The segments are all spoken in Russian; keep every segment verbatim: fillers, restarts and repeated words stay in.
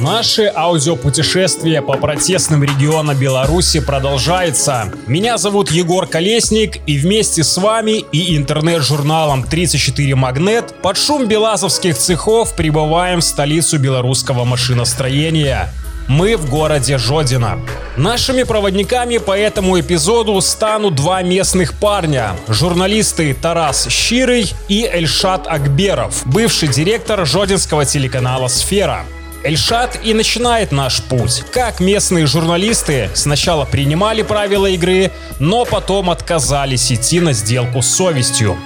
Наше аудиопутешествие по протестным регионам Беларуси продолжается. Меня зовут Егор Колесник, и вместе с вами и интернет-журналом тридцать четыре Магнет под шум белазовских цехов прибываем в столицу белорусского машиностроения. Мы в городе Жодино. Нашими проводниками по этому эпизоду станут два местных парня. Журналисты Тарас Щирый и Эльшат Акберов, бывший директор жодинского телеканала «Сфера». Эльшат и начинает наш путь. Как местные журналисты сначала принимали правила игры, но потом отказались идти на сделку с совестью.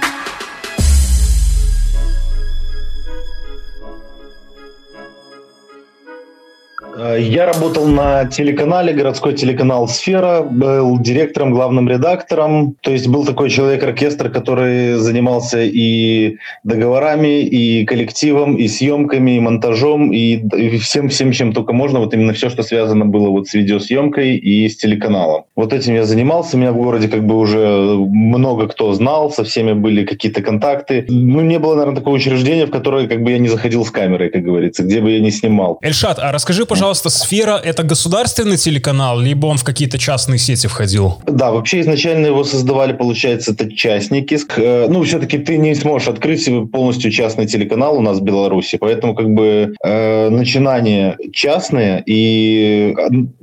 Я работал на телеканале, городской телеканал «Сфера», был директором, главным редактором. То есть был такой человек-оркестр, который занимался и договорами, и коллективом, и съемками, и монтажом, и всем-всем, чем только можно. Вот именно все, что связано было вот с видеосъемкой и с телеканалом. Вот этим я занимался. Меня в городе как бы уже много кто знал, со всеми были какие-то контакты. Ну, не было, наверное, такого учреждения, в которое как бы я не заходил с камерой, как говорится, где бы я не снимал. Эльшат, а расскажи, пожалуйста, Пожалуйста, «Сфера» — это государственный телеканал, либо он в какие-то частные сети входил? Да, вообще изначально его создавали, получается, это частники. Ну, все-таки ты не сможешь открыть полностью частный телеканал у нас в Беларуси, поэтому как бы э, начинания частные, и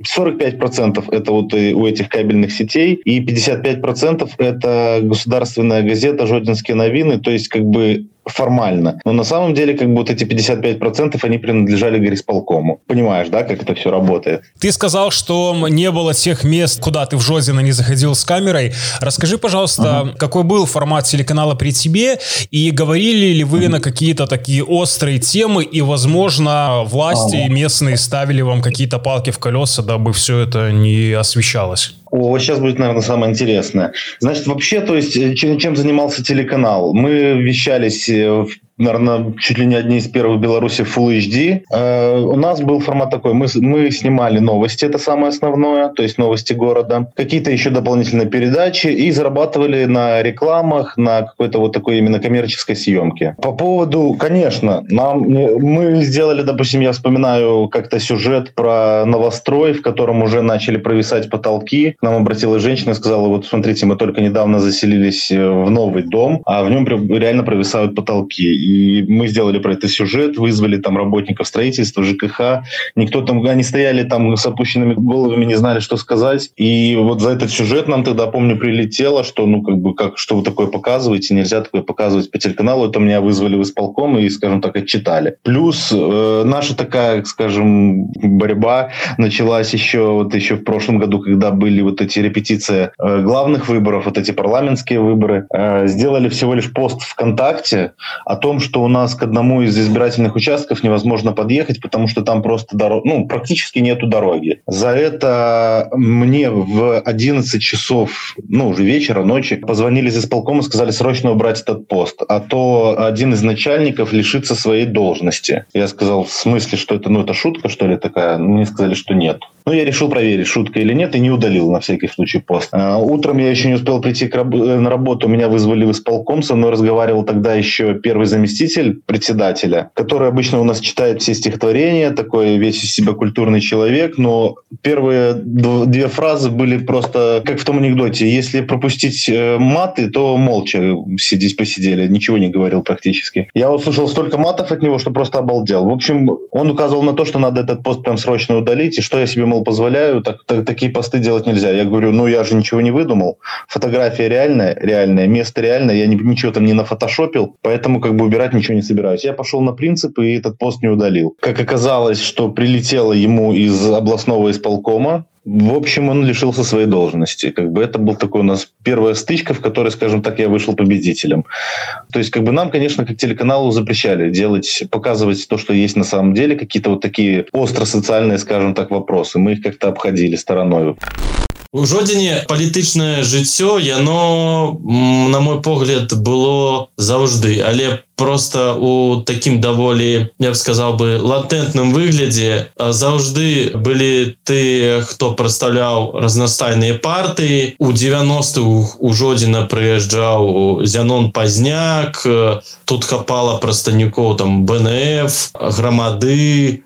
сорок пять процентов это вот у этих кабельных сетей, и пятьдесят пять процентов это государственная газета «Жодинские новины», то есть как бы формально. Но на самом деле, как бы вот эти пятьдесят пять процентов, они принадлежали горисполкому. Понимаешь, да, как это все работает? Ты сказал, что не было тех мест, куда ты в Жодино не заходил с камерой. Расскажи, пожалуйста, ага. какой был формат телеканала при тебе, и говорили ли вы ага. на какие-то такие острые темы, и, возможно, власти ага. местные ставили вам какие-то палки в колеса, дабы все это не освещалось? О, вот сейчас будет, наверное, самое интересное. Значит, вообще, то есть, чем, чем занимался телеканал? Мы вещались в наверное, чуть ли не одни из первых в Беларуси Full эйч ди. Э, у нас был формат такой. Мы, мы снимали новости, это самое основное, то есть новости города, какие-то еще дополнительные передачи и зарабатывали на рекламах, на какой-то вот такой именно коммерческой съемке. По поводу, конечно, нам, мы сделали, допустим, я вспоминаю как-то сюжет про новострой, в котором уже начали провисать потолки. К нам обратилась женщина и сказала, вот смотрите, мы только недавно заселились в новый дом, а в нем реально провисают потолки. И мы сделали про это сюжет, вызвали там работников строительства, ЖКХ. Никто там, они стояли там с опущенными головами, не знали, что сказать. И вот за этот сюжет нам тогда, помню, прилетело, что ну как бы, как, что вы такое показываете, нельзя такое показывать по телеканалу. Это меня вызвали в исполком и, скажем так, отчитали. Плюс э, наша такая, скажем, борьба началась еще, вот еще в прошлом году, когда были вот эти репетиции э, главных выборов, вот эти парламентские выборы. Э, сделали всего лишь пост ВКонтакте о том, что у нас к одному из избирательных участков невозможно подъехать, потому что там просто дор... ну, практически нету дороги. За это мне в одиннадцать часов, ну, уже вечера, ночи, позвонили из исполкома и сказали срочно убрать этот пост, а то один из начальников лишится своей должности. Я сказал, в смысле, что это, ну, это шутка, что ли, такая? Мне сказали, что нет. Ну, я решил проверить, шутка или нет, и не удалил на всякий случай пост. А, утром я еще не успел прийти к раб... на работу, меня вызвали в исполком, со мной разговаривал тогда еще первый заместитель председателя, который обычно у нас читает все стихотворения, такой весь из себя культурный человек, но первые две фразы были просто, как в том анекдоте, если пропустить маты, то молча сидеть посидели, ничего не говорил практически. Я услышал столько матов от него, что просто обалдел. В общем, он указывал на то, что надо этот пост прям срочно удалить, и что я себе, мол, позволяю, так, так, такие посты делать нельзя. Я говорю, ну я же ничего не выдумал, фотография реальная, реальная, место реальное, я не, ничего там не нафотошопил, поэтому как бы убирать ничего не собираюсь. Я пошел на принцип и этот пост не удалил. Как оказалось, что прилетело ему из областного исполкома. В общем, он лишился своей должности. Как бы это был такой у нас первая стычка, в которой, скажем так, я вышел победителем. То есть, как бы нам, конечно, как телеканалу запрещали делать, показывать то, что есть на самом деле, какие-то вот такие остро-социальные, скажем так, вопросы. Мы их как-то обходили стороной. У Жодине політичне життя, яно, на мой погляд, було завжди, але просто у таким доволі, я б сказав би, латентному вигляді завжди були ті, хто представляв різностайні партії. У девяностых у Жодіна приїжджав Зянон Пазняк, тут хапало представників там БНФ, Грамады,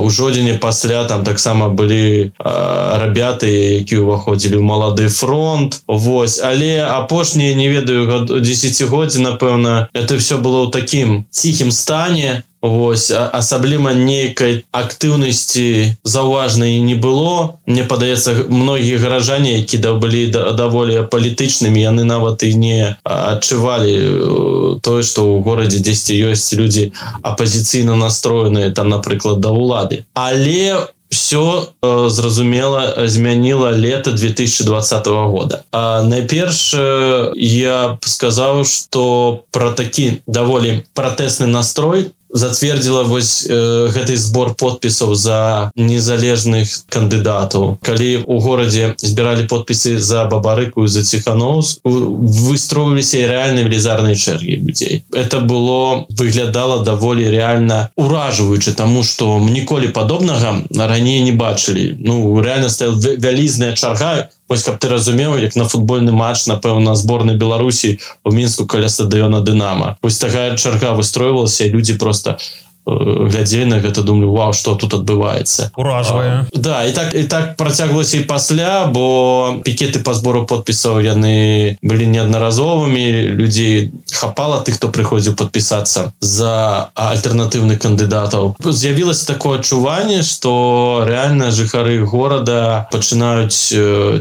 У Жодине пасля там таксама былі рабяты, які ўваходзілі ў Малады фронт. Вось, але апошнія, не ведаю, дзесяцігоддзі, напэўна, это все было ў такім ціхім стане. Вось, асабліва нейкай актыўнасці заўважнай не было. Мне падаецца, многія гаражане, які былі даволі палітычнымі, яны нават і не адчувалі тое, што ў горадзе дзесьці ёсць людзі апазіцыйна настроеныя, там, напрыклад, да ўлады. Але все э, зразумела змяніла лета две тысячи двадцатого года. А найперш э, я сказаў, што пра такі даволі пратэсны настрой зацвердзіла вось э, гэты збор подпісаў за незалежных кандыдатаў. Калі ў горадзе збіралі подпісы за Бабарыку і за Тихановскую, выстроіліся і рэальныя велізарныя чэргі людзей. Это было, выглядала даволі реально уражваючы, таму што ніколі падобнага раней не бачылі. Ну, реально стаяла вялізная чарга. Вось, каб ты разумеў, як на футбольны матч, напэўна, зборнай Беларусі у Мінску каля стадыёна Дынама. Вось такая чарга выстроілася, і людзі просто глядзелі на гэта, думалі, вау, што тут адбываецца. Уражвае. Да, і так, і так працяглося і пасля, бо пікеты па збору подпісаў, яны былі неаднаразовымі, людзей хапала тых, хто прыходзіў падпісацца за альтэрнатыўных кандыдатаў. З'явілася такое адчуванне, што рэальна жыхары горада пачынаюць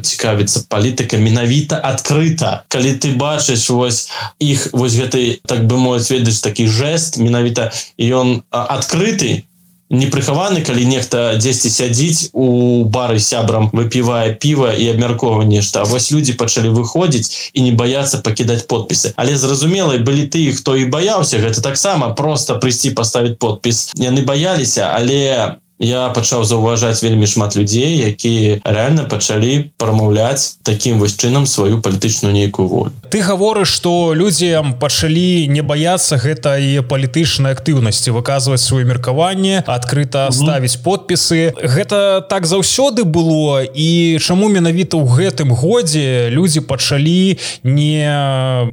цікавіцца палітыкай менавіта адкрыта. Калі ты бачыш вось іх, вось гэты, так бы мовіць, ведаеш, такі жэст, менавіта, і ён открытый, непрыхаваны, калі нехта дзесьці сядзіць у бары сябрам, выпівае піва і абмяркова нешта. А вось людзі пачалі выходзіць і не баяцца пакідаць подпісы. Але зразумела, былі тыя, хто і баяўся, гэта таксама проста прыйсці паставіць подпіс. Яны баяліся, але я пачаў заўважаць вельмі шмат людзей, якія рэальна пачалі прамаўляць такім вось чынам сваю палітычную нейкую волю. Ты гаворыш, што людзі пачалі не баяцца гэтай палітычнай актыўнасці, выказваць свае меркаванне, адкрыта угу. ставіць подпісы. Гэта так заўсёды было, і чаму менавіта ў гэтым годзе людзі пачалі не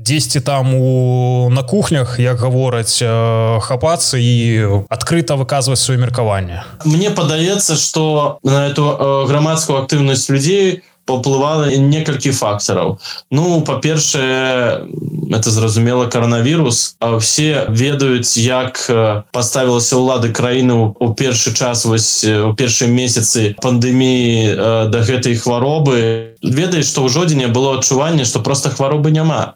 дзесьці там у на кухнях, як гавораць, хапацца і адкрыта выказваць свае меркаванне? Мне падаецца, што на эту грамадскую актыўнасць людзей паўплывала некалькі фактараў. Ну, па-першае, это зразумела коронавірус. Все ведаюць, як паставілася ўлады краіны ў першы час, вось у першыя месяцы пандэміі да гэтай хваробы. Ведаеш, што ў Жодзіне было адчуванне, што проста хваробы няма.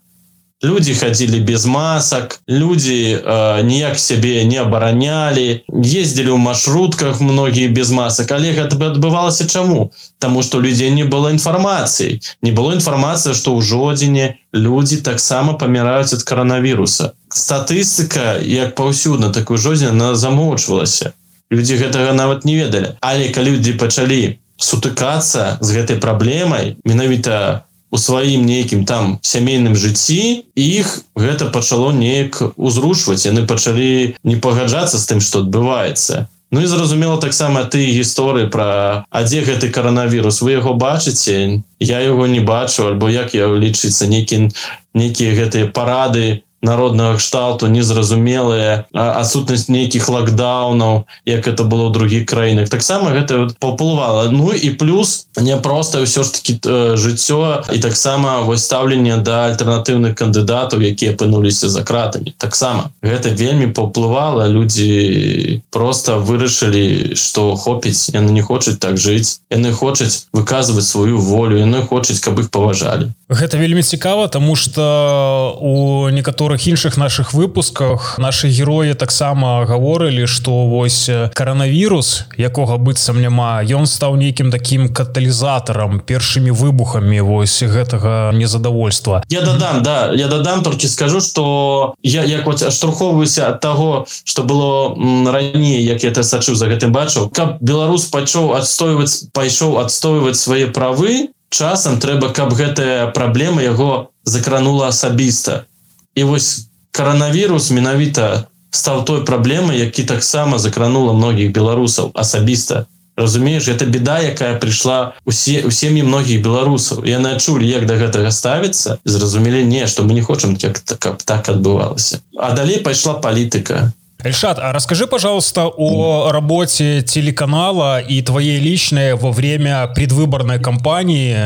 Люди ходили без масок, люди э, ніяк себе не оборонялі, ездили в маршрутках многие без масок. Але гэта адбывалася чаму? Таму, што людзей не было інфармацыі. Не было інфармацыі, што ў Жодзіне людзі таксама паміраюць ад коронавіруса. Статыстыка, як паўсюдна, так у Жодзіне замоўчвалася. Людзі гэтага нават не ведалі. Але калі людзі пачалі сутыкацца з гэтай праблемай, менавіта у сваім нейкім там сямейным жыцці, іх гэта пачало неяк узрушваць, яны пачалі не пагаджацца з тым, што адбываецца. Ну і зразумела таксама тыя гісторыі пра а дзе гэты коронавірус, вы яго бачыце, я яго не бачу, альбо як я лічыцца некі, некія гэтыя парады народнага кшталту, незразумелая адсутнасць нейкіх лакдаўнаў, як это было ў другіх краінах. Таксама гэта паўплывала. Ну і плюс няпростае ўсё ж такі жыццё і таксама вось стаўленне да альтэрнатыўных кандыдатаў, якія апынуліся за кратамі. Таксама гэта вельмі паўплывала. Людзі проста вырашылі, што хопіць, яны не хочуць так жыць, яны хочуць выказваць сваю волю, яны хочуць, каб іх паважалі. Гэта вельмі цікава, таму што у некаторых іншых наших выпусках нашы героі таксама гаворылі, што вось коронавірус, якога быццам няма, ён стаў нейкім такім каталізатарам, першымі выбухамі вось гэтага незадавольства. Я дадам, да, я дадам, толькі скажу, што я як вось адштурхоўваюся ад таго, што было раней, як я это сачыў, за гэтым бачыў, каб беларус пайшоў адстойваць, пайшоў адстойваць свае правы, часам трэба, каб гэтая праблема яго закранула асабіста. І вось коронавірус менавіта стаў той праблемай, які таксама закранула многіх беларусаў асабіста. Разумееш, гэта беда, якая прыйшла у сем'і многіх беларусаў. І яны адчулі, як да гэтага ставіцца, зразумелі, не, што мы не хочам, як, каб так адбывалася. А далей пайшла палітыка. Эльшат, а расскажи, пожалуйста, о работе телеканала и твоей личной во время предвыборной кампании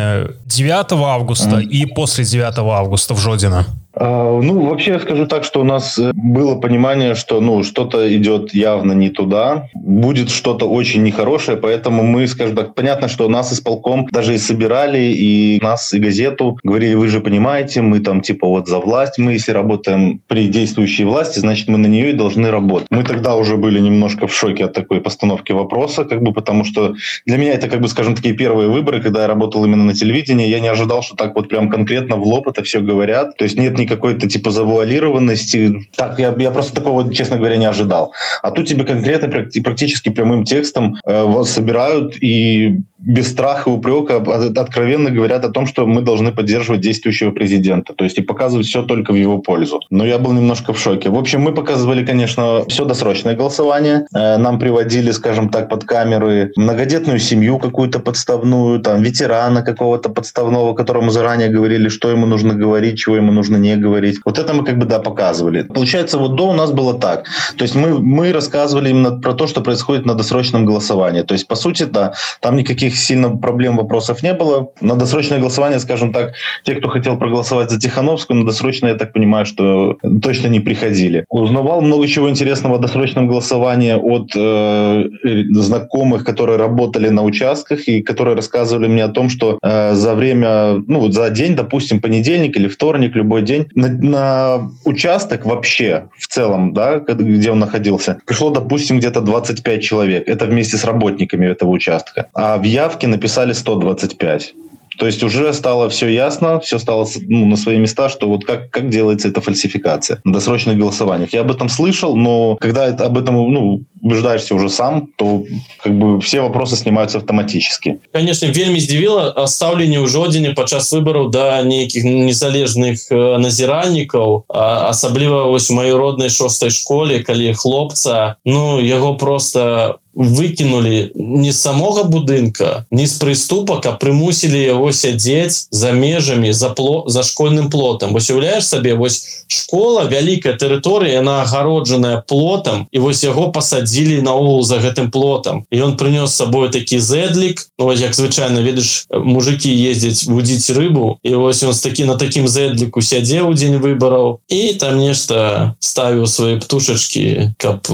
девятого августа mm. и после девятого августа в Жодино. А, ну, вообще, я скажу так, что у нас было понимание, что ну, что-то идет явно не туда, будет что-то очень нехорошее, поэтому мы, скажем так, понятно, что нас исполком даже и собирали, и нас, и газету говорили, вы же понимаете, мы там типа вот за власть, мы если работаем при действующей власти, значит, мы на нее и должны работать. Мы тогда уже были немножко в шоке от такой постановки вопроса, как бы, потому что для меня это, как бы, скажем, такие первые выборы, когда я работал именно на телевидении, я не ожидал, что так вот прям конкретно в лоб это все говорят, то есть нет никаких какой-то типа завуалированности. Так, я, я просто такого, честно говоря, не ожидал. А тут тебе конкретно, практически прямым текстом э, вас собирают и без страха и упрека откровенно говорят о том, что мы должны поддерживать действующего президента. То есть и показывать все только в его пользу. Но я был немножко в шоке. В общем, мы показывали, конечно, все досрочное голосование. Э, нам приводили, скажем так, под камеры многодетную семью какую-то подставную, там, ветерана какого-то подставного, которому заранее говорили, что ему нужно говорить, чего ему нужно не говорить. Вот это мы как бы, да, показывали. Получается, вот до у нас было так. То есть мы, мы рассказывали именно про то, что происходит на досрочном голосовании. То есть, по сути, да, там никаких сильно проблем, вопросов не было. На досрочное голосование, скажем так, те, кто хотел проголосовать за Тихановскую, на досрочное, я так понимаю, что точно не приходили. Узнавал много чего интересного о досрочном голосовании от э, знакомых, которые работали на участках и которые рассказывали мне о том, что э, за время, ну, за день, допустим, понедельник или вторник, любой день, На, на участок вообще, в целом, да, где он находился, пришло, допустим, где-то двадцать пять человек. Это вместе с работниками этого участка. А в явке написали сто двадцать пять. То есть уже стало все ясно, все стало ну, на свои места, что вот как, как делается эта фальсификация на досрочных голосованиях. Я об этом слышал, но когда это, об этом ну, убеждаешься уже сам, то как бы все вопросы снимаются автоматически. Конечно, вельми здивило ставление у Жодине падчас выборов да неких незалежных назіральнікаў, асабліва вось у маёй роднай шостой школе, калі хлопца, ну, яго просто выкинули не з самога будынка, не з прыступак, а прымусілі яго сядзець за межамі, за, пло, за школьным плотам. Вось уяўляеш сабе, вось школа, вялікая тэрыторыя, яна агароджаная плотам, і вось яго пасадзілі наогул за гэтым плотам. І ён прынёс з сабою такі зэдлік, ну, як звычайна, ведаеш, мужыкі ездзяць вудзіць рыбу, і вось ён такі, на такім зэдліку сядзеў у дзень выбараў, і там нешта ставіў свае птушачкі, каб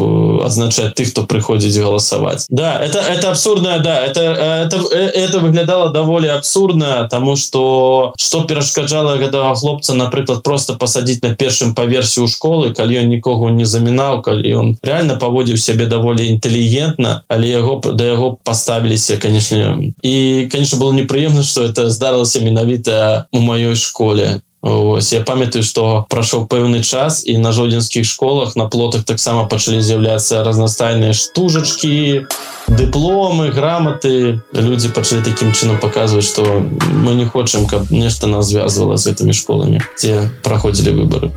азначаць тых, хто прыходзіць галасаваць. Да, это, это абсурдно, да, это, это, это выглядало довольно абсурдно, потому что что перашкаджало гэтага хлопца, например, просто посадить на першым паверсе у школы, калі он никого не заминал, калі он реально поводил себе довольно интеллигентно, але его, до его поставились, конечно. И, конечно, было неприятно, что это здарылось менавіта у моей школе. Вось. Я памятаю, што прайшоў пэўны час і на жодзінскіх школах на плотах таксама пачалі з'яўляцца разнастайныя штужачкі, дыпломы, граматы. Людзі пачалі такім чынам паказваць, што мы не хочам, каб нешта нас звязвала з гэтымі школамі, дзе праходзілі выбары.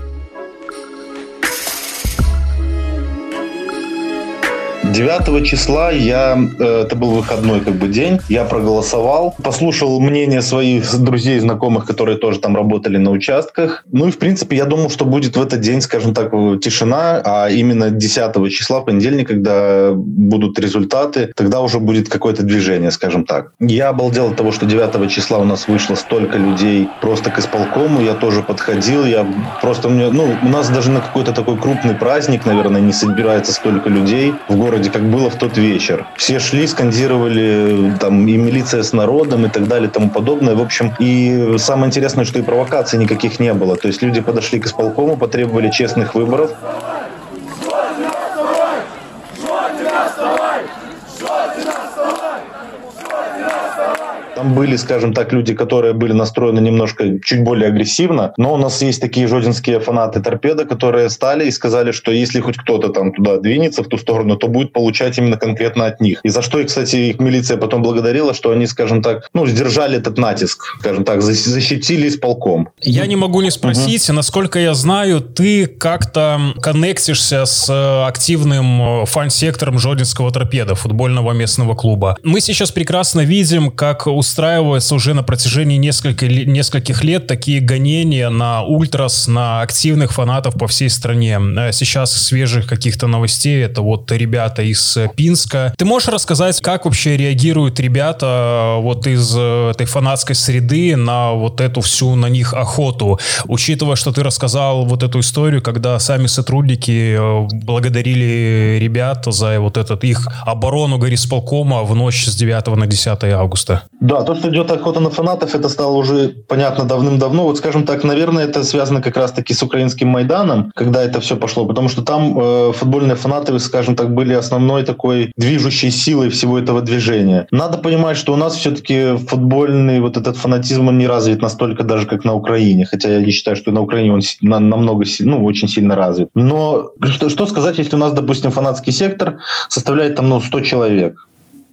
девятого числа я, это был выходной как бы день, я проголосовал, послушал мнение своих друзей и знакомых, которые тоже там работали на участках. Ну и, в принципе, я думал, что будет в этот день, скажем так, тишина, а именно десятого числа, понедельник, когда будут результаты, тогда уже будет какое-то движение, скажем так. Я обалдел от того, что девятого числа у нас вышло столько людей просто к исполкому, я тоже подходил, я просто, мне, ну, у нас даже на какой-то такой крупный праздник, наверное, не собирается столько людей в городе, как было в тот вечер. Все шли, скандировали, там, и милиция с народом, и так далее, и тому подобное. В общем, и самое интересное, что и провокаций никаких не было. То есть люди подошли к исполкому, потребовали честных выборов. Там были, скажем так, люди, которые были настроены немножко чуть более агрессивно, но у нас есть такие жодинские фанаты Торпедо, которые стали и сказали, что если хоть кто-то там туда двинется, в ту сторону, то будет получать именно конкретно от них. И за что, кстати, их милиция потом благодарила, что они, скажем так, ну, сдержали этот натиск, скажем так, защитили исполком. Я не могу не спросить, угу. Насколько я знаю, ты как-то коннектишься с активным фан-сектором жодинского Торпедо, футбольного местного клуба. Мы сейчас прекрасно видим, как у устраивалось уже на протяжении нескольких, нескольких лет такие гонения на ультрас, на активных фанатов по всей стране. Сейчас свежих каких-то новостей, это вот ребята из Пинска. Ты можешь рассказать, как вообще реагируют ребята вот из этой фанатской среды на вот эту всю на них охоту? Учитывая, что ты рассказал вот эту историю, когда сами сотрудники благодарили ребят за вот этот их оборону горисполкома в ночь с девятого на десятое августа. Да, то, что идет охота на фанатов, это стало уже понятно давным-давно. Вот, скажем так, наверное, это связано как раз-таки с украинским Майданом, когда это все пошло, потому что там э, футбольные фанаты, скажем так, были основной такой движущей силой всего этого движения. Надо понимать, что у нас все-таки футбольный вот этот фанатизм, он не развит настолько даже, как на Украине, хотя я не считаю, что на Украине он на, намного, ну, очень сильно развит. Но что, что сказать, если у нас, допустим, фанатский сектор составляет там, ну, сто человек.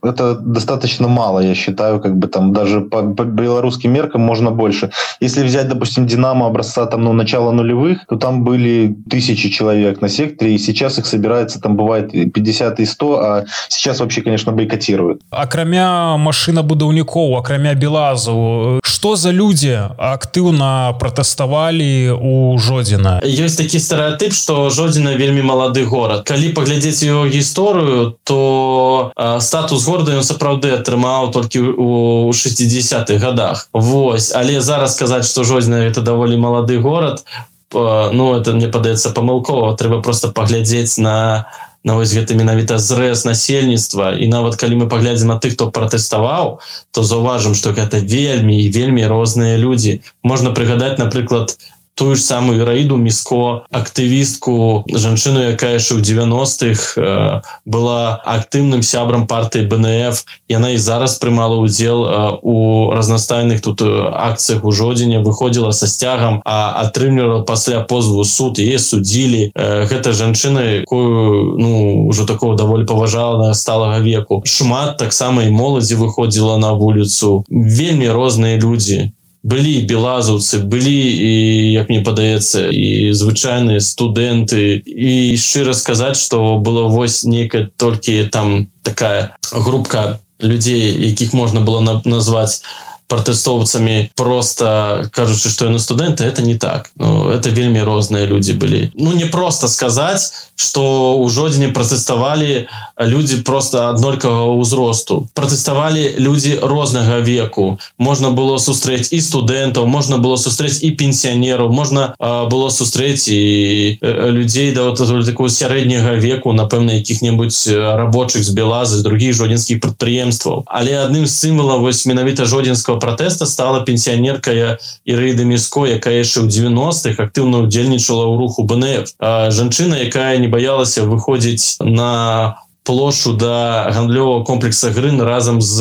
Это достаточно мало, я считаю, как бы там даже по, по белорусским меркам можно больше. Если взять, допустим, «Динамо» образца там, ну, начала нулевых, то там были тысячи человек на секторе, и сейчас их собирается, там бывает пятьдесят и сто, а сейчас вообще, конечно, бойкотируют. А кроме машина будаўнікоў, а кроме Белазу, что за люди активно протестовали у Жодина? Есть такой стереотип, что Жодина вельми молодой город. Коли поглядеть его историю, то э, статус горада ён сапраўды атрымаў толькі ў шестидесятых годах. Вось, але зараз сказаць, што Жодзіна это даволі малады горад, ну, это мне падаецца памылкова, трэба проста паглядзець на на вось гэта менавіта зрэз насельніцтва, і нават калі мы паглядзім на тых, хто пратэставаў, то заўважым, што гэта вельмі і вельмі розныя людзі. Можна прыгадаць, напрыклад, тую ж самую Іраіду Миско, активистку, женщину, якая ще в девяностых э, была активным сябром партии Б Н Ф, и она и зараз приймала удзел э, у разностайных тут акциях у Жодине, выходила со стягом, а атрымлівала пасля позву суд, ее судили. Э, гэта женщина, якую, ну, уже такого довольно поважала сталого веку. Шмат так само и молоді выходила на улицу. Вельми розные люди. Былі і белазаўцы, былі і, як мне падаецца, і звычайныя студэнты. І шчыра сказаць, што было вось некая толькі там такая групка людзей, якіх можна было назваць пратэстоўцамі, просто кажучы, што яны студэнты, это не так. Ну, это вельмі розныя людзі былі. Ну, не проста сказаць, што ў Жодзіне пратэставалі людзі проста аднолькавага ўзросту. Пратэставалі людзі рознага веку. Можна было сустрэць і студэнтаў, можна было сустрэць і пенсіянераў, можна а, было сустрэць і людзей да, вот, такого сярэдняга веку, напэўна, якіх-небудзь рабочых з Белазы, з другіх жодзінскіх прадпрыемстваў. Але адным з сімвалаў вось менавіта жодзінскага протеста стала пенсионерка Ирида Миско, якая ще в девяностых активно удзельнічала ў руху Б Н Ф. Жанчына, якая не боялась выходить на площу до гандлёвого комплекса Грын разом с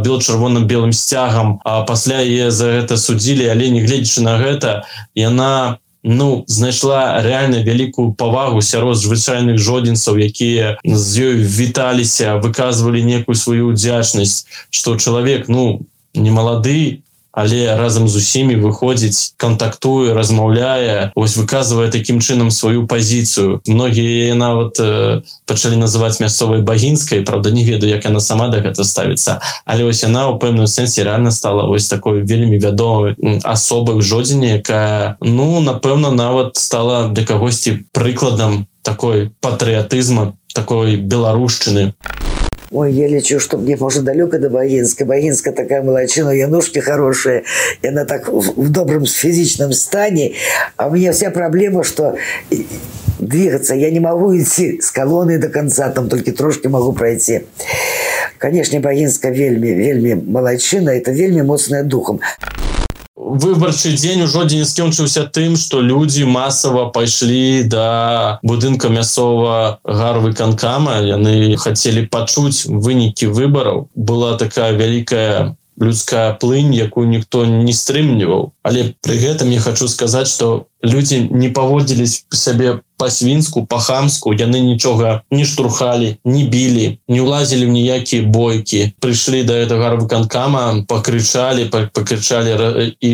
бело-червоным-белым стягом. А пасля ее за это судили, але не глядзячы на гэта, яна, ну, знайшла реально великую повагу сярод звычайных жодзінцаў, якія з ёю віталіся, выказывали некую свою удзячнасць, что человек, ну, не молоды, але разом з усімі выходзіць, контактуе, размаўляе, вось выказвае такім чынам сваю пазіцыю. Многія нават э, пачалі называць мясцовай багінскай, правда, не ведаю, як яна сама да гэта ставіцца, але вось яна ў пэўным сэнсе рэальна стала вось такой вельмі вядомай асобай у Жодзіне, якая, ну, напэўна, нават стала для кагосьці прыкладам такой патрыятызма, такой беларушчыны. Ой, я лечу, что мне, может, далеко до Багинска. Багинска такая молодчина, ее ножки хорошие, и она так в добром физичном стане. А у меня вся проблема, что двигаться я не могу, идти с колонны до конца, там только трошки могу пройти. Конечно, Багинска вельми, вельми молодчина, это вельми мощная духом. Выбарчы дзень у Жодзіне скончыўся тым, што людзі масава пайшлі да будынка мясцовага гарвыканкама, яны хацелі пачуць вынікі выбараў. Была такая вялікая людская плынь, якую ніхто не стрымліваў. Але пры гэтым я хачу сказаць, што людзі не паводзіліся сабе па-свінску, па-хамску, яны нічога не штурхалі, не білі, не ўлазілі ў ніякія бойкі. Прыйшлі да гэтага гарвыканкама, пакрычалі, пакрычалі і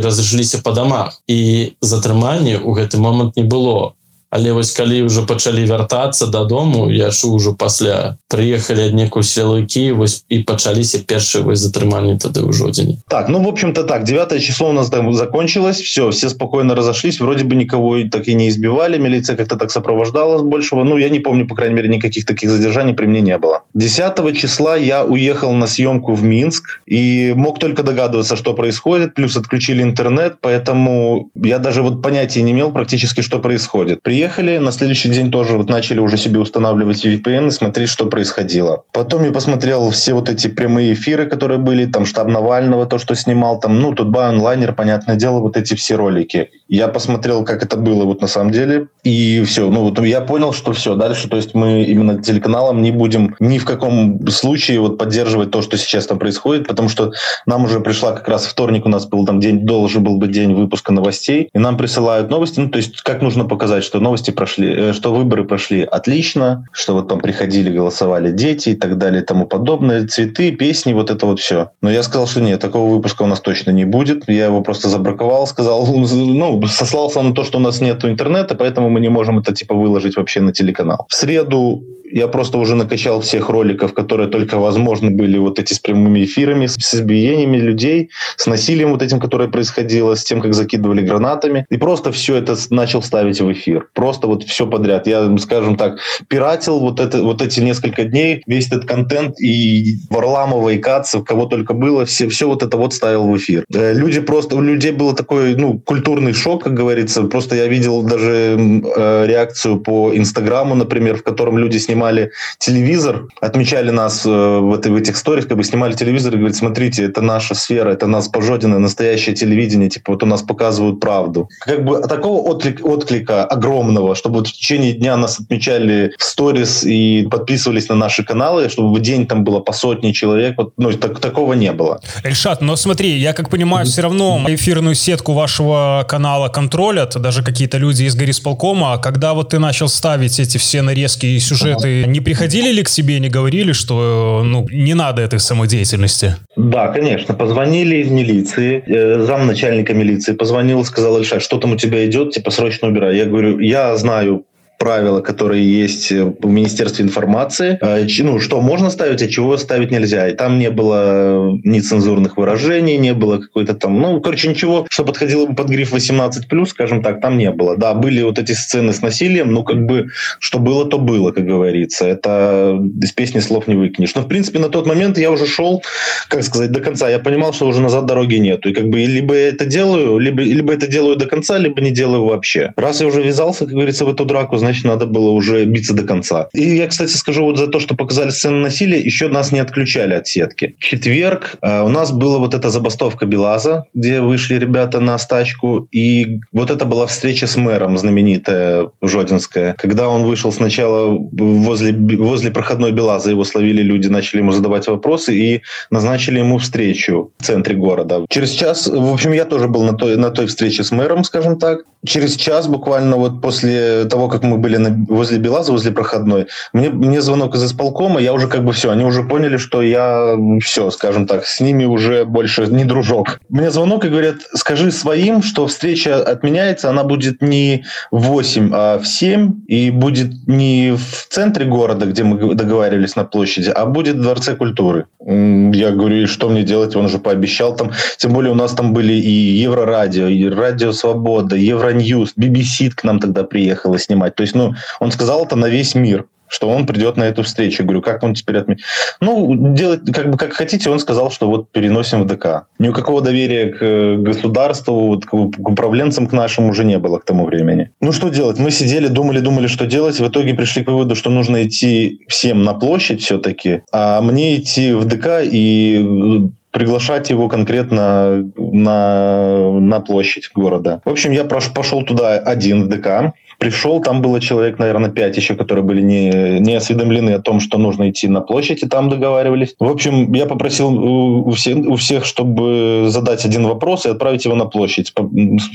разышліся па дамах. І затрымання ў гэты момант не было. але вось калі ўжо пачалі вяртацца дадому, яшчэ ўжо пасля прыехалі аднекуль сілавікі, вось і пачаліся першыя вось затрыманні тады ў Жодзіне. Так, ну в общем-то так, девятое число у нас там закончилось, все, все спокойно разошлись, вроде бы никого так и не избивали, милиция как-то так сопровождала большего, ну я не помню, по крайней мере, никаких таких задержаний при мне не было. десятого числа я уехал на съемку в Минск и мог только догадываться, что происходит, плюс отключили интернет, поэтому я даже вот понятия не имел практически, что происходит. Приехали, на следующий день тоже вот начали уже себе устанавливать ви пи эн и смотреть, что происходило. Потом я посмотрел все вот эти прямые эфиры, которые были, там штаб Навального, то, что снимал, там, ну, Тутба, онлайнер, понятное дело, вот эти все ролики. Я посмотрел, как это было вот на самом деле, и все, ну, вот я понял, что все, дальше, то есть мы именно телеканалом не будем ни в каком случае вот поддерживать то, что сейчас там происходит, потому что нам уже пришла как раз вторник, у нас был там день, должен был быть день выпуска новостей, и нам присылают новости, ну, то есть как нужно показать, что новости прошли, что выборы прошли отлично, что вот там приходили, голосовали дети и так далее и тому подобное, цветы, песни, вот это вот все. Но я сказал, что нет, такого выпуска у нас точно не будет, я его просто забраковал, сказал, ну, сослался на то, что у нас нет интернета, поэтому мы не можем это типа выложить вообще на телеканал. В среду я просто уже накачал всех роликов, которые только возможны были, вот эти с прямыми эфирами, с избиениями людей, с насилием вот этим, которое происходило, с тем, как закидывали гранатами. И просто все это начал ставить в эфир. Просто вот все подряд. Я, скажем так, пиратил вот, это, вот эти несколько дней, весь этот контент и Варламова, и Кацев, кого только было, все, все вот это вот ставил в эфир. Люди просто, у людей был такой, ну, культурный шок, как говорится. Просто я видел даже э, реакцию по Инстаграму, например, в котором люди снимали снимали телевизор, отмечали нас э, в, этой, в этих историях, как бы снимали телевизор и говорят, смотрите, это наша сфера, это нас Пожодино, настоящее телевидение, типа вот у нас показывают правду. Как бы такого отклик, отклика огромного, чтобы вот в течение дня нас отмечали в сторис и подписывались на наши каналы, чтобы в день там было по сотне человек, вот, ну, так, такого не было. Эльшат, но смотри, я как понимаю, все равно эфирную сетку вашего канала контролят, даже какие-то люди из горисполкома, когда вот ты начал ставить эти все нарезки и сюжеты, не приходили ли к себе, не говорили, что ну, не надо этой самодеятельности? Да, конечно. Позвонили из милиции. Э, замначальника милиции позвонил, сказал, Эльшат, что там у тебя идет, типа срочно убирай. Я говорю, я знаю правила, которые есть в Министерстве информации, ну, что можно ставить, а чего ставить нельзя. И там не было ни цензурных выражений, не было какой-то там, ну, короче, ничего, что подходило бы под гриф восемнадцать плюс, скажем так, там не было. Да, были вот эти сцены с насилием, ну, как бы, что было, то было, как говорится. Это из песни слов не выкинешь. Но, в принципе, на тот момент я уже шел, как сказать, до конца. Я понимал, что уже назад дороги нету. И как бы либо я это делаю, либо, либо это делаю до конца, либо не делаю вообще. Раз я уже ввязался, как говорится, в эту драку, значит, значит, надо было уже биться до конца. И я, кстати, скажу, вот за то, что показали сцены насилия, еще нас не отключали от сетки. В четверг э, у нас была вот эта забастовка Белаза, где вышли ребята на стачку, и вот это была встреча с мэром, знаменитая жодинская. Когда он вышел сначала возле, возле проходной Белаза, его словили люди, начали ему задавать вопросы и назначили ему встречу в центре города. Через час, в общем, я тоже был на той, на той встрече с мэром, скажем так. Через час буквально вот после того, как мы были на, возле Белаза, возле проходной, мне, мне звонок из исполкома, я уже как бы все, они уже поняли, что я все, скажем так, с ними уже больше не дружок. Мне звонок и говорят, скажи своим, что встреча отменяется, она будет не в восемь, а в семь, и будет не в центре города, где мы договаривались на площади, а будет в Дворце культуры. Я говорю, что мне делать, он же пообещал там, тем более у нас там были и Еврорадио, и Радио Свобода, Евроньюс, би би си к нам тогда приехала снимать. То есть, ну, он сказал это на весь мир, что он придет на эту встречу. Я говорю, как он теперь отменит? Ну, делать как бы как хотите, он сказал, что вот переносим в ДК. Никакого доверия к государству, вот, к управленцам к нашим уже не было к тому времени. Ну, что делать? Мы сидели, думали, думали, что делать. В итоге пришли к выводу, что нужно идти всем на площадь все-таки, а мне идти в ДК и приглашать его конкретно на, на площадь города. В общем, я пошел туда один в ДК. Пришел, там было человек, наверное, пять еще, которые были не, не осведомлены о том, что нужно идти на площадь, и там договаривались. В общем, я попросил у всех, у всех, чтобы задать один вопрос и отправить его на площадь.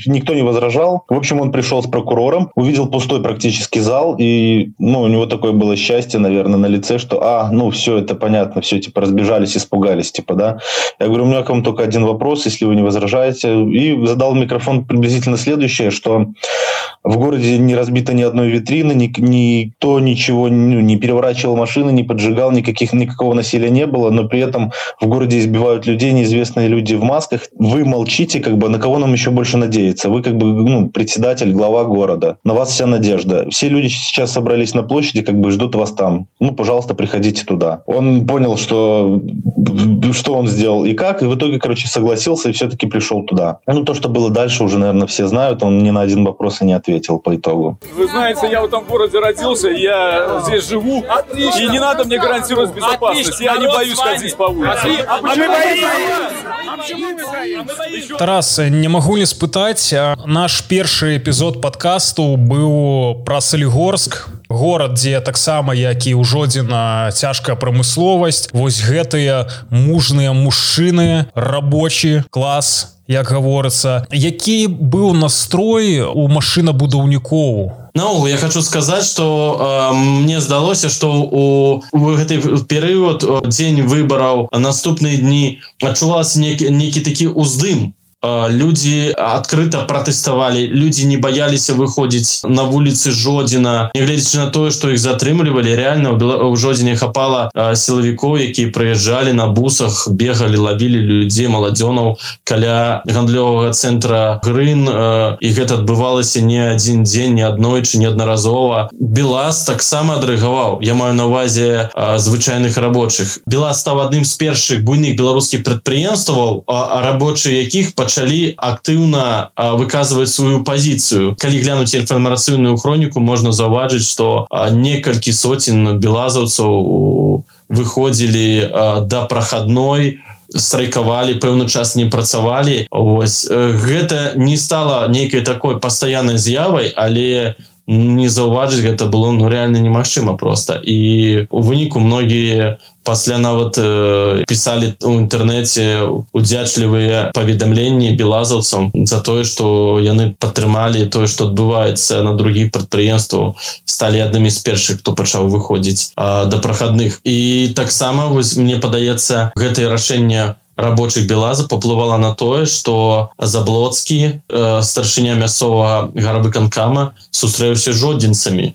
Никто не возражал. В общем, он пришел с прокурором, увидел пустой практически зал, и ну, у него такое было счастье, наверное, на лице, что, а, ну, все это понятно, все, типа, разбежались, испугались, типа, да. Я говорю, у меня к вам только один вопрос, если вы не возражаете. И задал в микрофон приблизительно следующее, что в городе не не разбито ни одной витрины, никто ничего ну, не переворачивал машины, не поджигал, никаких, никакого насилия не было, но при этом в городе избивают людей, неизвестные люди в масках. Вы молчите, как бы, на кого нам еще больше надеяться? Вы как бы ну, председатель, глава города, на вас вся надежда. Все люди сейчас собрались на площади, как бы ждут вас там. Ну, пожалуйста, приходите туда. Он понял, что, что он сделал и как, и в итоге, короче, согласился и все-таки пришел туда. Ну, то, что было дальше, уже, наверное, все знают, он ни на один вопрос и не ответил по итогу. Вы знаете, я в этом городе родился, я здесь живу, отлично, и не надо мне гарантировать безопасность. Отлично, я не боюсь ходить по улице. А, а, а мы боимся! А почему мы боимся? Тарас, не могу не спитать, наш перший эпизод подкасту был про Солигорск. Город, дзе таксама, як і ў Жодзіна, цяжкая прамысловасць. Вось гэтыя мужныя мужчыны, рабочы клас, як гаворыцца. Які быў настрой у машынабудаўнікоў? Наогул, я хочу сказаць, што э, мне здалося, што ў гэты перыяд, дзень выбараў, наступныя дні адчувалася нейкі такі ўздым. Люди открыто протестовали, люди не боялись выходить на улицы Жодина. Несмотря на то, что их затримливали, реально в Жодине хапало силовиков, которые проезжали на бусах, бегали, ловили людей, молодёнов, каля гандлёвого центра Грын. И это отбывалось не один день, не однойчы, не одноразово. Белаз так само адрыгаваў. Я маю на увазе звычайных рабочих. Белаз стал одним из первых буйных белорусских предприятий, а рабочие якіх почти пачалі актыўна выказваць сваю пазіцыю. Калі глянуць інфармацыйную хроніку, можна заўважыць, што некалькі соцень белазаўцаў выходзілі да прахадной, страйкавалі, пэўны час не працавалі. Вось. Гэта не стала нейкай такой пастаяннай з'явай, але не заўважыць гэта было ну, рэальна немагчыма проста. І у выніку многія пасля нават э, писали у интернете удзячливые поведомления белазовцам за то, что яны падтрымали то, что отбывается на других предприятиях, стали одними из первых, кто пачаў выходить э, до проходных. И так само, вось, мне подается, гэтае рашэнне рабочих Белаза поплывало на то, что Заблоцкий, э, старшыня мясцовага гарвыканкама, сустрэўся с жодзінцамі.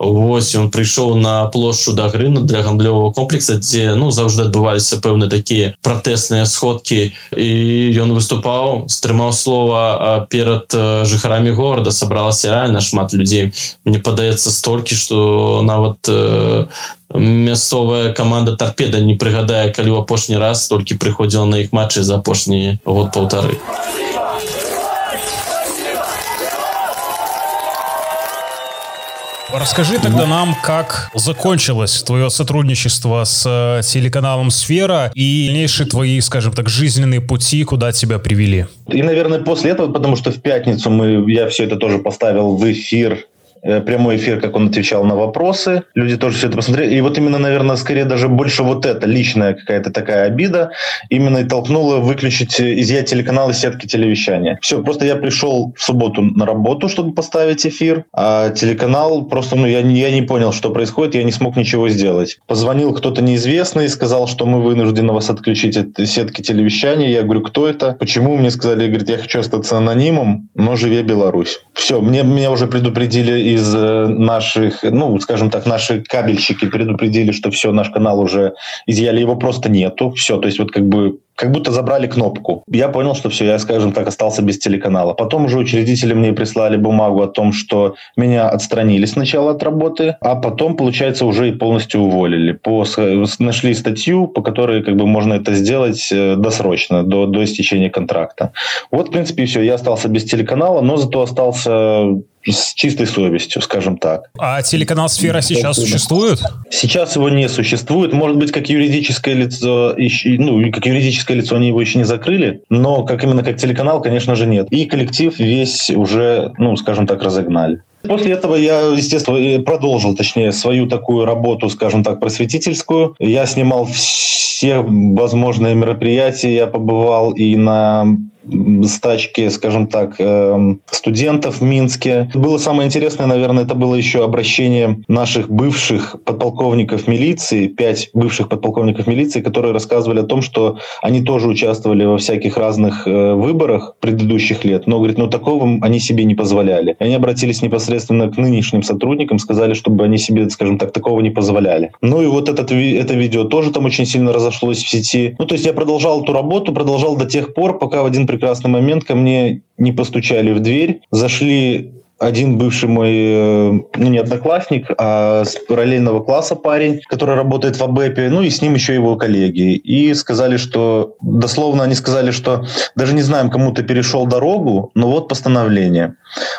Вось, он пришел на площадь до Грына, для гандлёвого комплекса, где, ну, завжди отбывались певные такие протестные сходки, и он выступал, стримал слово перед жихарами города, собралось реально шмат людей. Мне подается столько, что на вот э, мясцовая команда Торпедо, не пригадая, коли в опошний раз, только приходила на их матчи за опошние вот полторы. Расскажи тогда нам, как закончилось твое сотрудничество с телеканалом «Сфера» и дальнейшие твои, скажем так, жизненные пути, куда тебя привели. И, наверное, после этого, потому что в пятницу мы, я все это тоже поставил в эфир, прямой эфир, как он отвечал на вопросы. Люди тоже все это посмотрели. И вот именно, наверное, скорее даже больше вот эта личная какая-то такая обида именно и толкнула выключить, изъять телеканал из сетки телевещания. Все, просто я пришел в субботу на работу, чтобы поставить эфир, а телеканал просто, ну, я, я не понял, что происходит, я не смог ничего сделать. Позвонил кто-то неизвестный, сказал, что мы вынуждены вас отключить от сетки телевещания. Я говорю, кто это? Почему? Мне сказали, говорит, я хочу остаться анонимом, но живе Беларусь. Все, мне, меня уже предупредили из наших, ну, скажем так, наши кабельщики предупредили, что все, наш канал уже изъяли, его просто нету. Все, то есть вот как бы как будто забрали кнопку. Я понял, что все, я, скажем так, остался без телеканала. Потом уже учредители мне прислали бумагу о том, что меня отстранили сначала от работы, а потом, получается, уже и полностью уволили. По, нашли статью, по которой как бы можно это сделать досрочно, до, до истечения контракта. Вот, в принципе, и все. Я остался без телеканала, но зато остался с чистой совестью, скажем так. А телеканал «Сфера» сейчас Спасибо. существует? Сейчас его не существует. Может быть, как юридическое лицо, ну, как юридическое лицо они его еще не закрыли, но как именно как телеканал, конечно же, нет. И коллектив весь уже, ну, скажем так, разогнали. После этого я, естественно, продолжил, точнее, свою такую работу, скажем так, просветительскую. Я снимал все возможные мероприятия, я побывал и на стачки, скажем так, студентов в Минске. Было самое интересное, наверное, это было еще обращение наших бывших подполковников милиции, пять бывших подполковников милиции, которые рассказывали о том, что они тоже участвовали во всяких разных выборах предыдущих лет, но, говорит, ну такого они себе не позволяли. И они обратились непосредственно к нынешним сотрудникам, сказали, чтобы они себе, скажем так, такого не позволяли. Ну и вот этот, это видео тоже там очень сильно разошлось в сети. Ну то есть я продолжал эту работу, продолжал до тех пор, пока в один прекрасный момент ко мне не постучали в дверь, зашли... Один бывший мой, ну, не одноклассник, а с параллельного класса парень, который работает в АБЭПе, ну, и с ним еще его коллеги. И сказали, что, дословно они сказали, что даже не знаем, кому ты перешел дорогу, но вот постановление.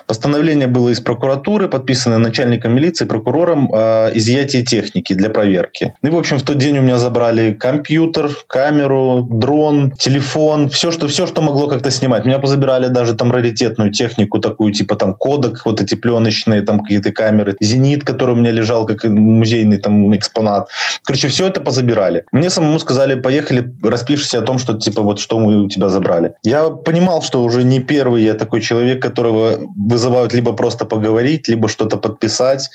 Постановление было из прокуратуры, подписанное начальником милиции, прокурором, о изъятии техники для проверки. Ну, и, в общем, в тот день у меня забрали компьютер, камеру, дрон, телефон, все, что, все, что могло как-то снимать. Меня позабирали даже там раритетную технику, такую типа там кодек, вот эти пленочные там какие-то камеры, «Зенит», который у меня лежал как музейный там экспонат. Короче, все это позабирали. Мне самому сказали, поехали, распишешься о том, что типа вот что мы у тебя забрали. Я понимал, что уже не первый я такой человек, которого вызывают либо просто поговорить, либо что-то подписать.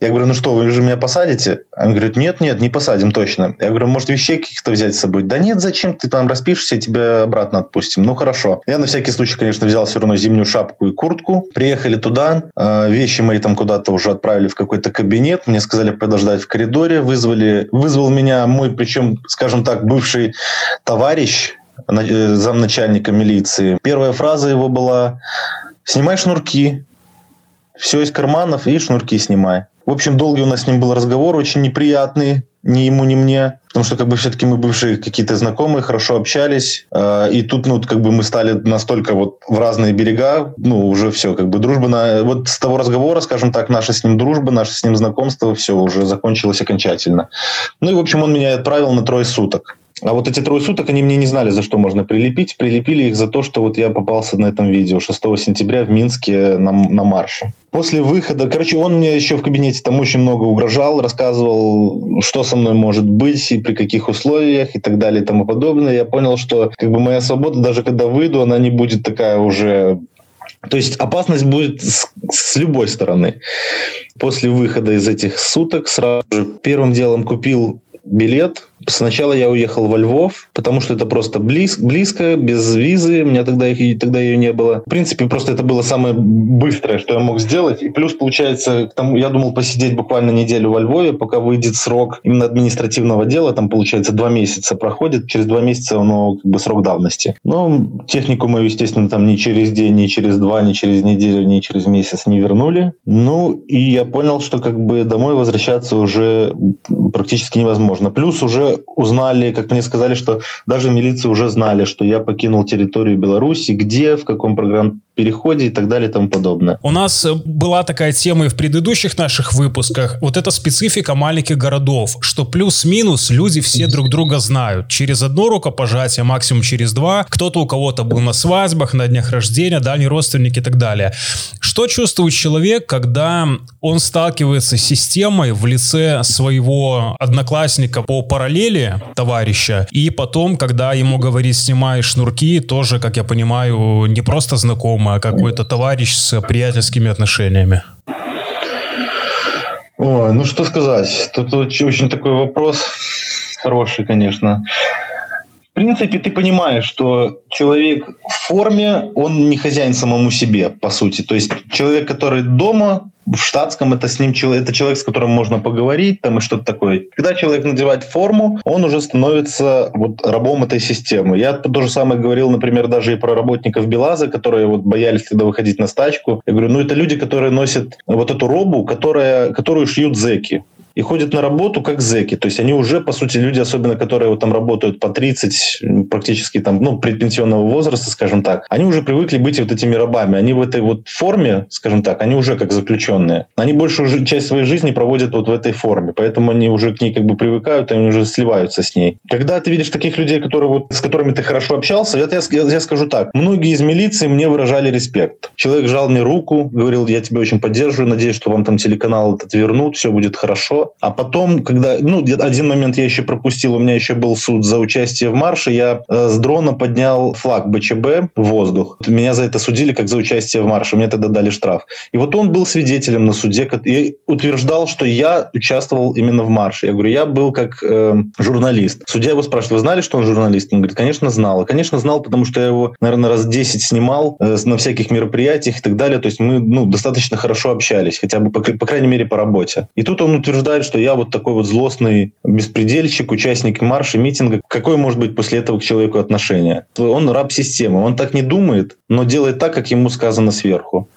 Я говорю, ну что, вы же меня посадите? Он говорит, нет, нет, не посадим точно. Я говорю, может, вещей каких-то взять с собой? Да нет, зачем? Ты там распишешься, тебя обратно отпустим. Ну хорошо. Я на всякий случай, конечно, взял все равно зимнюю шапку и куртку. Приехали туда, вещи мои там куда-то уже отправили в какой-то кабинет, мне сказали подождать в коридоре, вызвали, вызвал меня мой, причем, скажем так, бывший товарищ, замначальника милиции. Первая фраза его была: «Снимай шнурки, все из карманов и шнурки снимай». В общем, долгий у нас с ним был разговор, очень неприятный, ни ему, ни мне, потому что как бы все-таки мы бывшие какие-то знакомые, хорошо общались, э, и тут, ну, как бы мы стали настолько вот в разные берега, ну, уже все, как бы дружба, на, вот с того разговора, скажем так, наша с ним дружба, наше с ним знакомство, все уже закончилось окончательно. Ну и, в общем, он меня отправил на трое суток. А вот эти трое суток, они мне не знали, за что можно прилепить. Прилепили их за то, что вот я попался на этом видео шестого сентября в Минске на, на марше. После выхода, короче, он мне еще в кабинете там очень много угрожал, рассказывал, что со мной может быть и при каких условиях и так далее и тому подобное. Я понял, что как бы моя свобода, даже когда выйду, она не будет такая уже... То есть опасность будет с, с любой стороны. После выхода из этих суток сразу же первым делом купил билет. Сначала я уехал во Львов, потому что это просто близ, близко, без визы. У меня тогда, их, тогда ее не было. В принципе, просто это было самое быстрое, что я мог сделать. И плюс, получается, к тому, я думал посидеть буквально неделю во Львове, пока выйдет срок именно административного дела. Там, получается, два месяца проходит. Через два месяца ну, как бы срок давности. Но технику мою, естественно, там ни через день, ни через два, ни через неделю, ни через месяц не вернули. Ну, и я понял, что как бы домой возвращаться уже практически невозможно. Плюс уже узнали, как мне сказали, что даже милиция уже знали, что я покинул территорию Беларуси, где, в каком программ переходе и так далее и тому подобное. У нас была такая тема и в предыдущих наших выпусках. Вот эта специфика маленьких городов, что плюс-минус люди все друг друга знают. Через одно рукопожатие, максимум через два. Кто-то у кого-то был на свадьбах, на днях рождения, дальние родственники и так далее. Что чувствует человек, когда он сталкивается с системой в лице своего одноклассника по параллели товарища, и потом, когда ему говорит «снимай шнурки», тоже, как я понимаю, не просто знакомый, а какой-то товарищ с приятельскими отношениями? Ой, ну что сказать? Тут очень такой вопрос хороший, конечно. В принципе, ты понимаешь, что человек в форме, он не хозяин самому себе, по сути. То есть человек, который дома... В штатском это с ним это человек, с которым можно поговорить, там и что-то такое. Когда человек надевает форму, он уже становится вот рабом этой системы. Я то же самое говорил, например, даже и про работников Белаза, которые вот боялись тогда выходить на стачку. Я говорю, ну это люди, которые носят вот эту робу, которая, которую шьют зэки. И ходят на работу как зэки. То есть они уже, по сути, люди, особенно которые вот там работают по тридцать, практически там, ну, предпенсионного возраста, скажем так, они уже привыкли быть вот этими рабами. Они в этой вот форме, скажем так, они уже как заключенные. Они большую часть своей жизни проводят вот в этой форме. Поэтому они уже к ней как бы привыкают, они уже сливаются с ней. Когда ты видишь таких людей, которые вот, с которыми ты хорошо общался, это я, я скажу так. Многие из милиции мне выражали респект. Человек жал мне руку, говорил, я тебя очень поддерживаю, надеюсь, что вам там телеканал этот вернут, все будет хорошо. все. А потом, когда... Ну, один момент я еще пропустил. У меня еще был суд за участие в марше. Я с дрона поднял флаг бэ че бэ в воздух. Меня за это судили как за участие в марше. Мне тогда дали штраф. И вот он был свидетелем на суде и утверждал, что я участвовал именно в марше. Я говорю, я был как э, журналист. Судья его спрашивает, вы знали, что он журналист? Он говорит, конечно, знал. И, конечно, знал, потому что я его, наверное, раз десять снимал э, на всяких мероприятиях и так далее. То есть мы ну, достаточно хорошо общались, хотя бы, по, по крайней мере, по работе. И тут он утверждает, что я вот такой вот злостный беспредельщик, участник марша, митинга. Какое может быть после этого к человеку отношение? Он раб системы. Он так не думает, но делает так, как ему сказано сверху.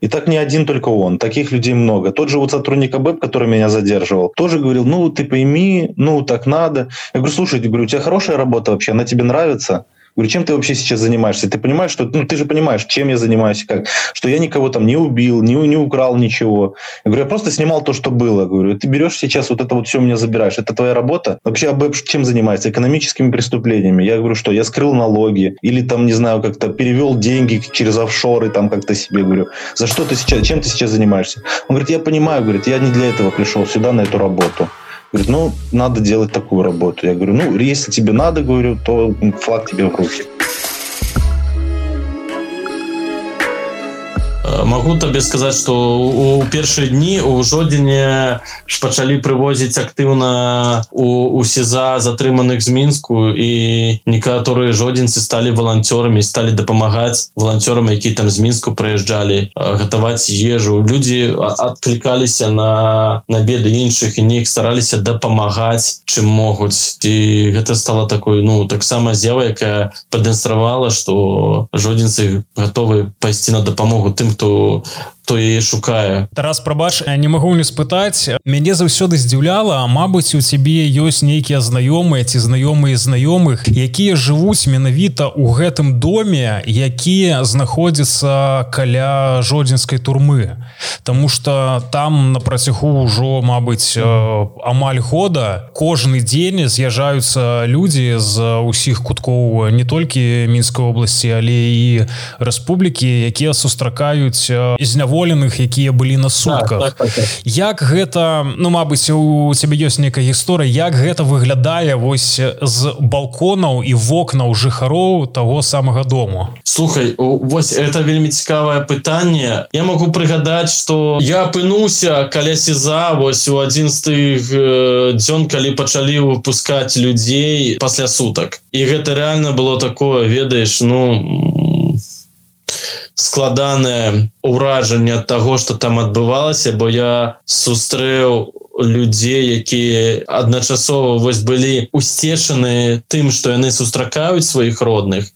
И так не один только он. Таких людей много. Тот же вот сотрудник АБЭП, который меня задерживал, тоже говорил, ну, ты пойми, ну, так надо. Я говорю, слушай, я говорю, у тебя хорошая работа вообще, она тебе нравится? Говорю, чем ты вообще сейчас занимаешься? Ты понимаешь, что ну, ты же понимаешь, чем я занимаюсь, как, что я никого там не убил, не, не украл ничего. Я говорю, я просто снимал то, что было. Я говорю, ты берешь сейчас вот это вот все у меня забираешь. Это твоя работа? Вообще АБЭП чем занимается? Экономическими преступлениями. Я говорю, что я скрыл налоги или там, не знаю, как-то перевел деньги через офшоры там как-то себе. Я говорю, за что ты сейчас, чем ты сейчас занимаешься? Он говорит, я понимаю, говорит, я не для этого пришел сюда на эту работу. Говорит, ну, надо делать такую работу. Я говорю, ну, если тебе надо, говорю, то флаг тебе в руки. Могу табе сказаць, што ў першыя дні ў Жодзіне пачалі прывозіць актыўна у СІЗА затрыманых з Мінску, і некаторыя жодзінцы сталі валанцёрамі, сталі дапамагаць валанцёрам, якія там з Мінску прыязджалі, гатаваць ежу. Людзі адклікаліся на, на беды іншых і неяк стараліся дапамагаць, чым могуць. І гэта стала такой, ну, таксама з'ява, якая падэнстравала, што жодзінцы гатовы пайсці на дапамогу тым, хто то, то яе шукае. Тарас, прабач, не магу не спытаць. Мяне заўсёды здзіўляла, а мабыць, у цябе ёсць нейкія знаёмыя ці знаёмыя знаёмых, якія жывуць менавіта ў гэтым доме, якія знаходзяцца каля жодзінскай турмы. Таму што там на працягу ўжо, мабыць, амаль года кожны дзень з'язджаюцца людзі з ўсіх куткоў не толькі Мінскай обласці, але і рэспублікі, якія сустракаюць зняволеных, якія былі на сутках. Так, так, так. Як гэта, ну, мабыць, у цябе ёсць некая гісторыя, як гэта выглядае вось з балконаў і вокнаў жыхароў таго самага дому? Слухай, вось это вельмі цікавае пытанне. Я магу прыгадаць, што я апынуўся каля СІЗА вось у адзін з тых дзён, калі пачалі выпускаць людзей пасля сутак. І гэта рэальна было такое, ведаеш, ну... складанае ўражанне ад таго, што там адбывалася, бо я сустрэў людзей, якія адначасова вось былі усцешаны тым, што яны сустракаюць сваіх родных,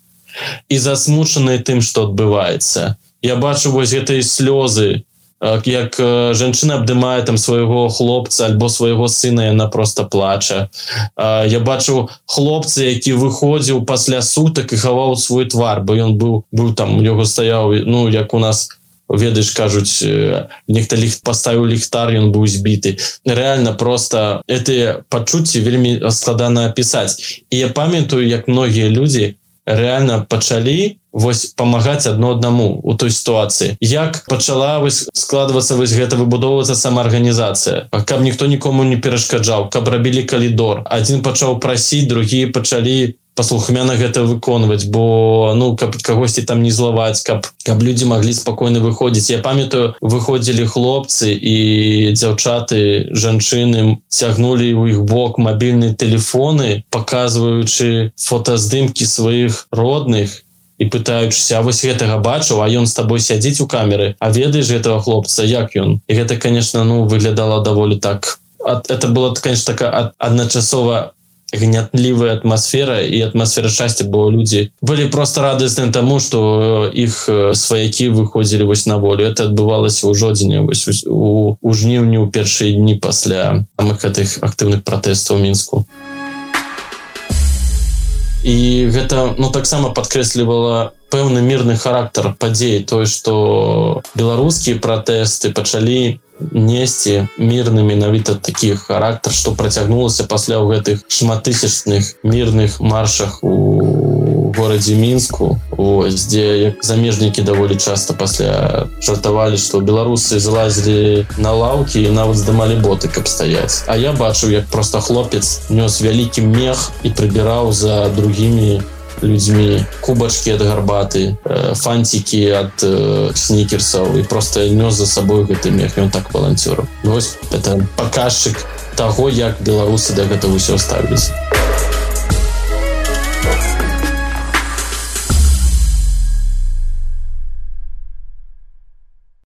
і засмучаны тым, што адбываецца. Я бачу вось гэтыя слёзы, як жанчына абдымае там свайго хлопца альбо свайго сына, яна просто плача. Я бачыў хлопца, які выходзіў пасля сутак і хаваў свой твар, бо ён быў быў там, у яго стаяў, ну, як у нас, ведаеш, кажуць, нехта ліхт паставіў ліхтар, ён быў збіты. Рэальна проста гэтыя пачуцці вельмі складана апісаць. І я памятаю, як многія людзі рэальна пачалі вось памагаць адно аднаму у той сітуацыі. Як пачала вось складвацца вось гэта, выбудоўвацца самаарганізацыя, каб ніхто нікому не перашкаджаў, каб рабілі калідор. Адзін пачаў прасіць, другія пачалі паслухмяна гэта выконваць, бо, ну, каб кагосьці там не злаваць, каб, каб людзі маглі спакойна выходзіць. Я памятаю, выходзілі хлопцы і дзяўчаты, жанчыны, цягнулі ў іх бок мабільныя тэлефоны, паказваючы фотаздымкі сваіх родных, і пытаючыся, а вось гэтага бачыў, а ён з табой сядзіць у камеры, а ведаеш гэтага хлопца, як ён? І гэта, конечно, ну, выглядала даволі так. Это была, конечно, такая адначасова гнятлівая атмасфера і атмасфера шчасця, бо людзі былі проста радасны таму, што іх сваякі выходзілі вось на волю. Это адбывалася ў Жодзіне, вось у, у жніўні, у першыя дні пасля самых гэтых актыўных пратэстаў у Мінску. І гэта, ну, таксама падкрэслівала пэўны мірны характар падзей, той, што беларускія пратэсты пачалі несці мірны менавіта такі характар, што працягнулася пасля ў гэтых шматтысячных мірных маршах у горадзе Мінску, Ось, дзе замежнікі даволі часта пасля жартавалі, што беларусы залазілі на лаўкі і нават здымалі боты, каб стаяць. А я бачыў, як проста хлопец нёс вялікі мех і прыбіраў за другімі людзьмі кубачкі ад гарбаты, фанцікі ад снікерсаў і проста нёс за сабой гэты мех, ён так валанцёраў. Вось, гэта паказчык таго, як беларусы да гэтага ўсё ставіліся.